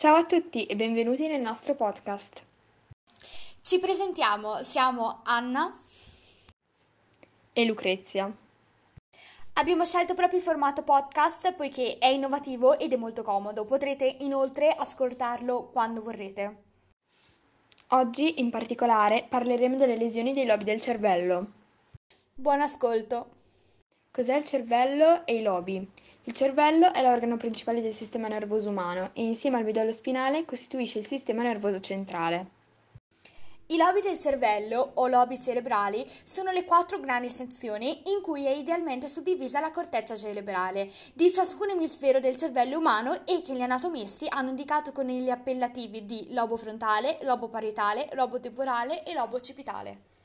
Ciao a tutti e benvenuti nel nostro podcast. Ci presentiamo, siamo Anna e Lucrezia. Abbiamo scelto proprio il formato podcast poiché è innovativo ed è molto comodo. Potrete inoltre ascoltarlo quando vorrete. Oggi in particolare parleremo delle lesioni dei lobi del cervello. Buon ascolto! Cos'è il cervello e i lobi? Il cervello è l'organo principale del sistema nervoso umano e insieme al midollo spinale costituisce il sistema nervoso centrale. I lobi del cervello, o lobi cerebrali, sono le 4 grandi sezioni in cui è idealmente suddivisa la corteccia cerebrale di ciascun emisfero del cervello umano e che gli anatomisti hanno indicato con gli appellativi di lobo frontale, lobo parietale, lobo temporale e lobo occipitale.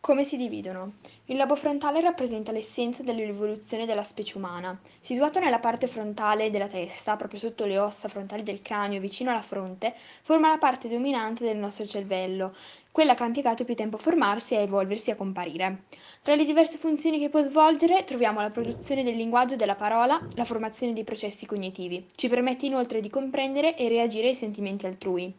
Come si dividono? Il lobo frontale rappresenta l'essenza dell'evoluzione della specie umana. Situato nella parte frontale della testa, proprio sotto le ossa frontali del cranio e vicino alla fronte, forma la parte dominante del nostro cervello, quella che ha impiegato più tempo a formarsi, a evolversi e a comparire. Tra le diverse funzioni che può svolgere troviamo la produzione del linguaggio e della parola, la formazione dei processi cognitivi. Ci permette inoltre di comprendere e reagire ai sentimenti altrui.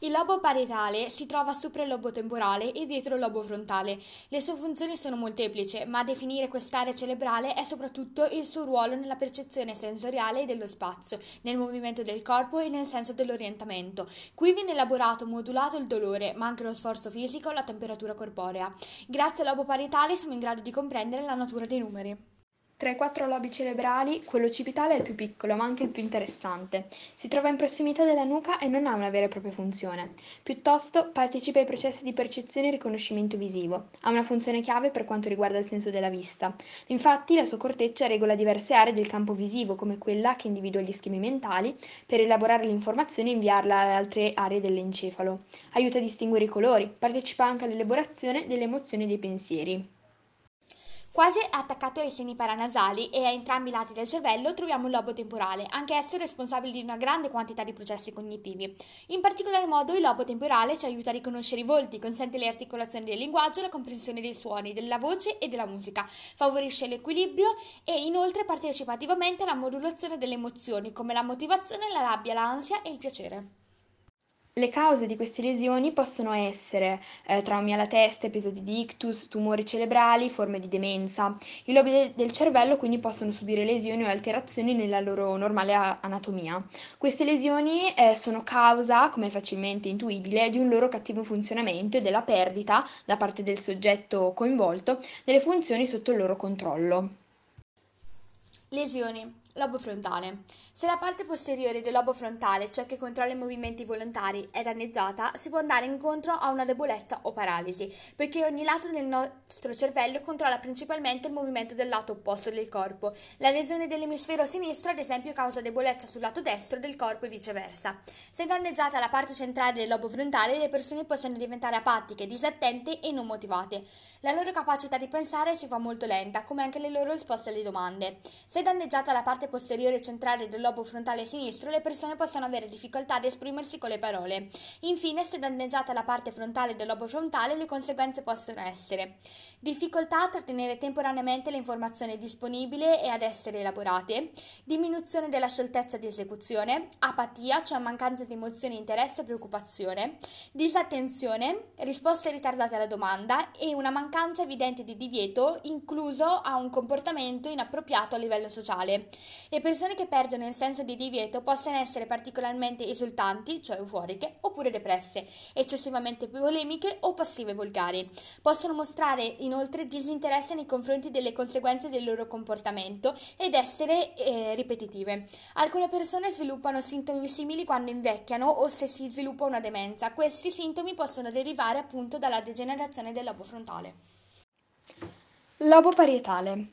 Il lobo parietale si trova sopra il lobo temporale e dietro il lobo frontale. Le sue funzioni sono molteplici, ma a definire quest'area cerebrale è soprattutto il suo ruolo nella percezione sensoriale dello spazio, nel movimento del corpo e nel senso dell'orientamento. Qui viene elaborato e modulato il dolore, ma anche lo sforzo fisico, la temperatura corporea. Grazie al lobo parietale siamo in grado di comprendere la natura dei numeri. Tra i 4 lobi cerebrali, quello occipitale è il più piccolo, ma anche il più interessante. Si trova in prossimità della nuca e non ha una vera e propria funzione. Piuttosto, partecipa ai processi di percezione e riconoscimento visivo. Ha una funzione chiave per quanto riguarda il senso della vista. Infatti, la sua corteccia regola diverse aree del campo visivo, come quella che individua gli schemi mentali, per elaborare l'informazione e inviarla alle altre aree dell'encefalo. Aiuta a distinguere i colori, partecipa anche all'elaborazione delle emozioni e dei pensieri. Quasi attaccato ai seni paranasali e a entrambi i lati del cervello troviamo il lobo temporale, anch'esso responsabile di una grande quantità di processi cognitivi. In particolar modo il lobo temporale ci aiuta a riconoscere i volti, consente le articolazioni del linguaggio, la comprensione dei suoni, della voce e della musica, favorisce l'equilibrio e inoltre partecipa attivamente alla modulazione delle emozioni come la motivazione, la rabbia, l'ansia e il piacere. Le cause di queste lesioni possono essere traumi alla testa, episodi di ictus, tumori cerebrali, forme di demenza. I lobi del cervello quindi possono subire lesioni o alterazioni nella loro normale anatomia. Queste lesioni sono causa, come è facilmente intuibile, di un loro cattivo funzionamento e della perdita, da parte del soggetto coinvolto, delle funzioni sotto il loro controllo. Lesioni. Lobo frontale. Se la parte posteriore del lobo frontale, cioè che controlla i movimenti volontari, è danneggiata, si può andare incontro a una debolezza o paralisi, perché ogni lato del nostro cervello controlla principalmente il movimento del lato opposto del corpo. La lesione dell'emisfero sinistro, ad esempio, causa debolezza sul lato destro del corpo e viceversa. Se danneggiata la parte centrale del lobo frontale, le persone possono diventare apatiche, disattente e non motivate. La loro capacità di pensare si fa molto lenta, come anche le loro risposte alle domande. Se danneggiata la parte posteriore centrale del lobo frontale sinistro, le persone possono avere difficoltà ad esprimersi con le parole. Infine, se danneggiata la parte frontale del lobo frontale, le conseguenze possono essere difficoltà a trattenere temporaneamente le informazioni disponibili e ad essere elaborate, diminuzione della scioltezza di esecuzione, apatia, cioè mancanza di emozioni, interesse e preoccupazione, disattenzione, risposte ritardate alla domanda e una mancanza evidente di divieto, incluso a un comportamento inappropriato a livello sociale. Le persone che perdono il senso di divieto possono essere particolarmente esultanti, cioè euforiche, oppure depresse, eccessivamente polemiche o passive e volgari. Possono mostrare inoltre disinteresse nei confronti delle conseguenze del loro comportamento ed essere ripetitive. Alcune persone sviluppano sintomi simili quando invecchiano o se si sviluppa una demenza. Questi sintomi possono derivare appunto dalla degenerazione del lobo frontale. Lobo parietale.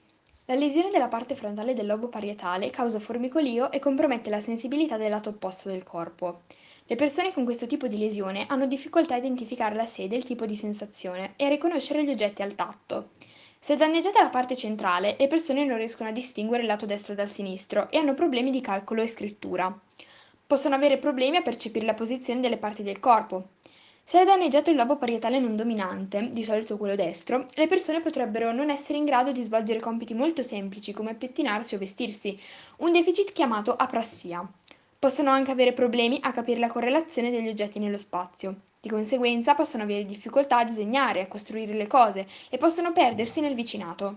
La lesione della parte frontale del lobo parietale causa formicolio e compromette la sensibilità del lato opposto del corpo. Le persone con questo tipo di lesione hanno difficoltà a identificare la sede e il tipo di sensazione e a riconoscere gli oggetti al tatto. Se danneggiata la parte centrale, le persone non riescono a distinguere il lato destro dal sinistro e hanno problemi di calcolo e scrittura. Possono avere problemi a percepire la posizione delle parti del corpo. Se è danneggiato il lobo parietale non dominante, di solito quello destro, le persone potrebbero non essere in grado di svolgere compiti molto semplici come pettinarsi o vestirsi, un deficit chiamato aprassia. Possono anche avere problemi a capire la correlazione degli oggetti nello spazio. Di conseguenza possono avere difficoltà a disegnare, a costruire le cose e possono perdersi nel vicinato.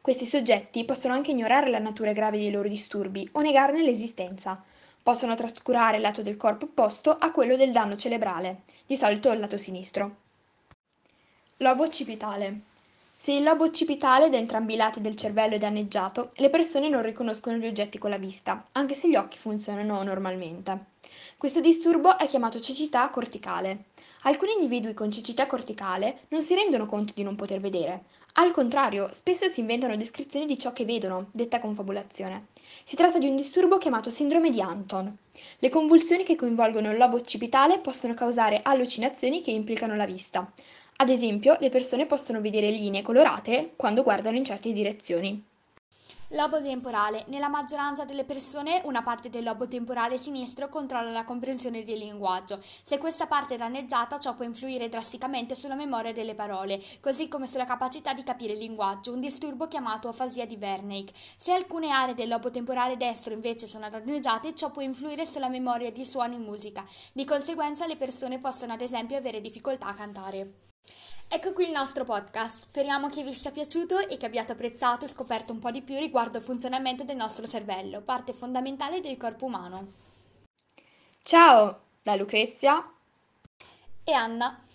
Questi soggetti possono anche ignorare la natura grave dei loro disturbi o negarne l'esistenza. Possono trascurare il lato del corpo opposto a quello del danno cerebrale, di solito il lato sinistro. Lobo occipitale. Se il lobo occipitale da entrambi i lati del cervello è danneggiato, le persone non riconoscono gli oggetti con la vista, anche se gli occhi funzionano normalmente. Questo disturbo è chiamato cecità corticale. Alcuni individui con cecità corticale non si rendono conto di non poter vedere. Al contrario, spesso si inventano descrizioni di ciò che vedono, detta confabulazione. Si tratta di un disturbo chiamato sindrome di Anton. Le convulsioni che coinvolgono il lobo occipitale possono causare allucinazioni che implicano la vista. Ad esempio, le persone possono vedere linee colorate quando guardano in certe direzioni. Lobo temporale. Nella maggioranza delle persone una parte del lobo temporale sinistro controlla la comprensione del linguaggio. Se questa parte è danneggiata, ciò può influire drasticamente sulla memoria delle parole, così come sulla capacità di capire il linguaggio, un disturbo chiamato afasia di Wernicke. Se alcune aree del lobo temporale destro invece sono danneggiate, ciò può influire sulla memoria di suoni e musica. Di conseguenza le persone possono ad esempio avere difficoltà a cantare. Ecco qui il nostro podcast, speriamo che vi sia piaciuto e che abbiate apprezzato e scoperto un po' di più riguardo al funzionamento del nostro cervello, parte fondamentale del corpo umano. Ciao, da Lucrezia e Anna.